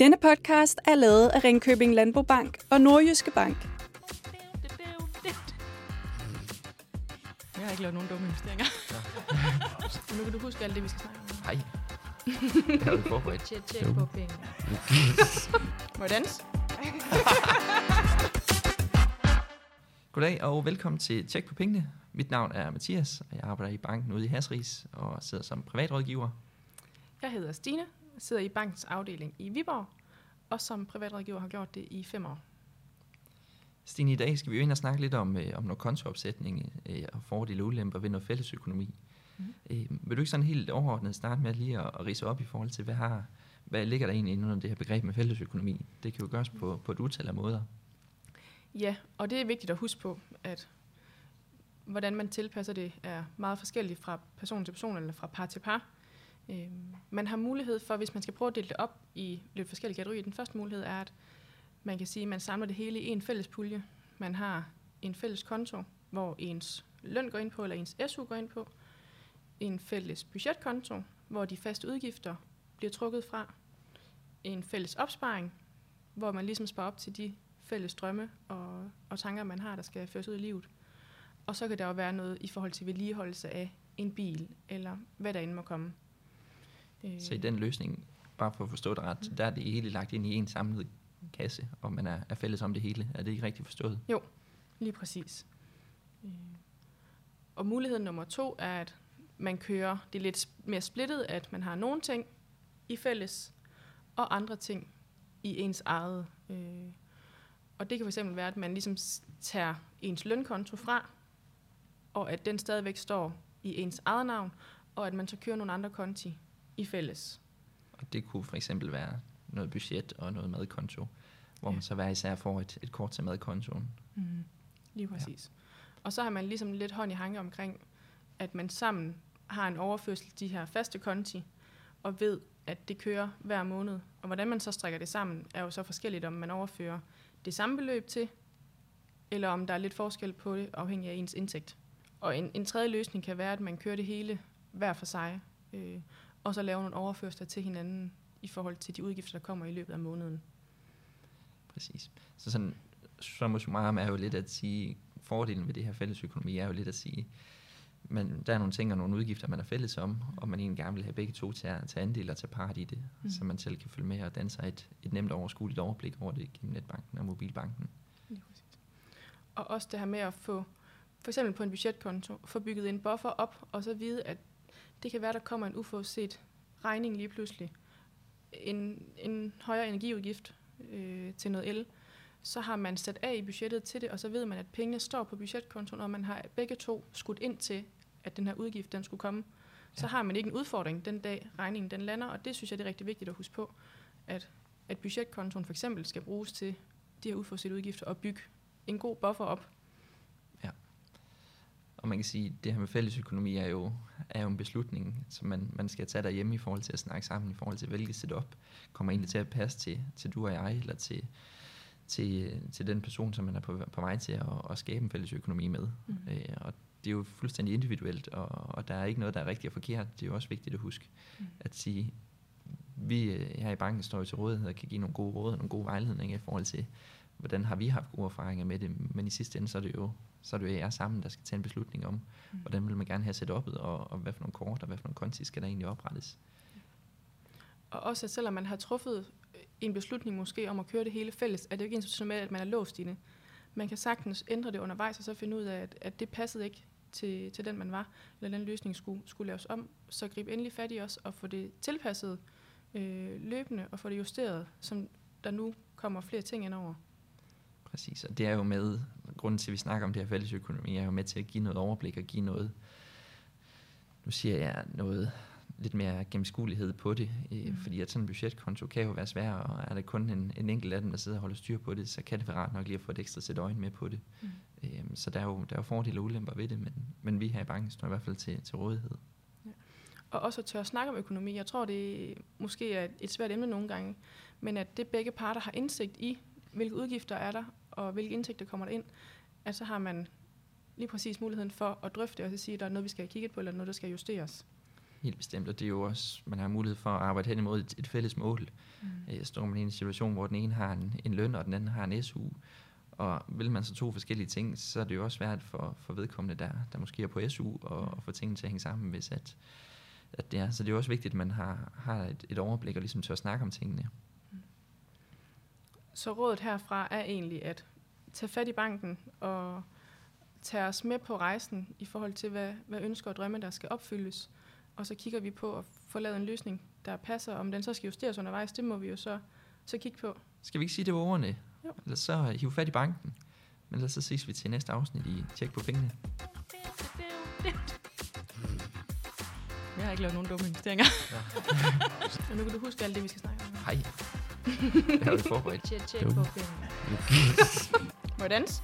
Denne podcast er lavet af Ringkøbing Landbobank og Nordjyske Bank. Jeg har ikke lavet nogen dumme investeringer. Nu kan du huske alt det, vi skal snakke om. Nej. Det har vi forberedt. Tjek på pengene. Må jeg danse? Goddag og velkommen til Tjek på pengene. Mit navn er Mathias, og jeg arbejder i banken ude i Hasris og sidder som privatrådgiver. Jeg hedder Stine, sidder i bankens afdeling i Viborg, og som privatrådgiver har gjort det i 5 år. Stine, i dag skal vi jo ind og snakke lidt om noget kontoopsætning og fordele og ulemper ved noget fællesøkonomi. Mm-hmm. Vil du ikke sådan helt overordnet starte med lige at ridse op i forhold til, hvad ligger der egentlig under det her begreb med fællesøkonomi? Det kan jo gøres på et utal af måder. Ja, og det er vigtigt at huske på, at hvordan man tilpasser det er meget forskelligt fra person til person eller fra par til par. Man har mulighed for, hvis man skal prøve at dele det op i lidt forskellige kategorier. Den første mulighed er, at man kan sige, at man samler det hele i en fælles pulje. Man har en fælles konto, hvor ens løn går ind på, eller ens SU går ind på. En fælles budgetkonto, hvor de faste udgifter bliver trukket fra. En fælles opsparing, hvor man ligesom sparer op til de fælles drømme og tanker, man har, der skal føres ud i livet. Og så kan der jo være noget i forhold til vedligeholdelse af en bil, eller hvad der end må komme. Så i den løsning, bare for at forstå det ret, der er det hele lagt ind i en samlet kasse, og man er fælles om det hele. Er det ikke rigtigt forstået? Jo, lige præcis. Og mulighed nummer 2 er, at man kører det lidt mere splittet, at man har nogle ting i fælles, og andre ting i ens eget. Og det kan fx være, at man ligesom tager ens lønkonto fra, og at den stadigvæk står i ens eget navn, og at man så kører nogle andre konti i fælles. Og det kunne for eksempel være noget budget og noget madkonto, hvor man så hver især får et kort til madkontoen. Mm-hmm. Lige præcis. Ja. Og så har man ligesom lidt hånd i hanke omkring, at man sammen har en overførsel de her faste konti, og ved, at det kører hver måned. Og hvordan man så strikker det sammen, er jo så forskelligt, om man overfører det samme beløb til, eller om der er lidt forskel på det, afhængig af ens indtægt. Og en tredje løsning kan være, at man kører det hele hver for sig, og så laver nogle overførsler til hinanden i forhold til de udgifter, der kommer i løbet af måneden. Præcis. Så sådan, summa summarum er jo lidt at sige, fordelen ved det her fællesøkonomi er jo lidt at sige, men der er nogle ting og nogle udgifter, man er fælles om, og man egentlig gerne vil have begge to til at tage andel og tage part i det, så man selv kan følge med og danne sig et nemt overskueligt overblik over det gennem netbanken og mobilbanken. Lige præcis. Og også det her med at få, for eksempel på en budgetkonto, få bygget en buffer op, og så vide, at det kan være, der kommer en uforudset regning lige pludselig. En højere energiudgift til noget el. Så har man sat af i budgettet til det, og så ved man, at pengene står på budgetkontoen, og man har begge to skudt ind til, at den her udgift, den skulle komme. Ja. Så har man ikke en udfordring den dag, regningen den lander, og det synes jeg, det er rigtig vigtigt at huske på, at budgetkontoen for eksempel skal bruges til de her uforudsete udgifter og bygge en god buffer op. Ja, og man kan sige, at det her med fællesøkonomi er jo en beslutning, som man skal tage derhjemme i forhold til at snakke sammen, i forhold til hvilket setup kommer egentlig til at passe til du og jeg, eller til den person, som man er på vej til at skabe en fælles økonomi med. Mm-hmm. Og det er jo fuldstændig individuelt, og der er ikke noget, der er rigtigt og forkert. Det er jo også vigtigt at huske at sige, vi her i banken står jo til rådighed og kan give nogle gode råd og nogle gode vejledninger i forhold til, hvordan har vi haft gode erfaringer med det. Men i sidste ende, så er det jo jer sammen, der skal tage en beslutning om, hvordan vil man gerne have setupet, og hvad for nogle kort og hvad for nogle konti skal der egentlig oprettes. Og også, at selvom man har truffet en beslutning måske om at køre det hele fælles, er det jo ikke ens med, at man er låst i det. Man kan sagtens ændre det undervejs, og så finde ud af, at det passede ikke til den, man var, eller den løsning skulle laves om. Så grib endelig fat i os og få det tilpasset løbende, og få det justeret, som der nu kommer flere ting ind over. Præcis, og det er jo med, grunden til, at vi snakker om det her fællesøkonomi, er jo med til at give noget overblik og give noget, nu siger jeg noget, lidt mere gennemskuelighed på det, fordi at sådan en budgetkonto kan jo være svær, og er der kun en enkelt af dem, der sidder og holder styr på det, så kan det være rart nok lige at få et ekstra sæt øjne med på det. Så der er jo fordele og ulemper ved det, men vi her i banken står i hvert fald til rådighed. Ja. Og også at tør snakke om økonomi. Jeg tror, det måske er et svært emne nogle gange, men at det begge parter har indsigt i, hvilke udgifter er der, og hvilke indtægter kommer der ind, at så har man lige præcis muligheden for at drøfte og så sige, at der er noget, vi skal have kigget på, eller noget, der skal justeres. helt bestemt, og det er jo også, man har mulighed for at arbejde hen imod et fælles mål. Står man i en situation, hvor den ene har en løn, og den anden har en SU, og vil man så to forskellige ting, så er det jo også svært for vedkommende, der måske er på SU, og få tingene til at hænge sammen, hvis at det er. Så det er også vigtigt, at man har et overblik, og ligesom tør snakke om tingene. Så rådet herfra er egentlig at tage fat i banken, og tage os med på rejsen i forhold til, hvad ønsker og drømme, der skal opfyldes. Og så kigger vi på at få lavet en løsning, der passer. Om den så skal justeres undervejs, det må vi jo så kigge på. Skal vi ikke sige det var ordene? Jo. Eller så hive fat i banken. Men ellers så ses vi til næste afsnit i Tjek på pengene. Jeg har ikke lavet nogen dumme investeringer. Og nu kan du huske alt det, vi skal snakke om. Hej. Det har vi forberedt. Tjek på pengene. Må jeg danse?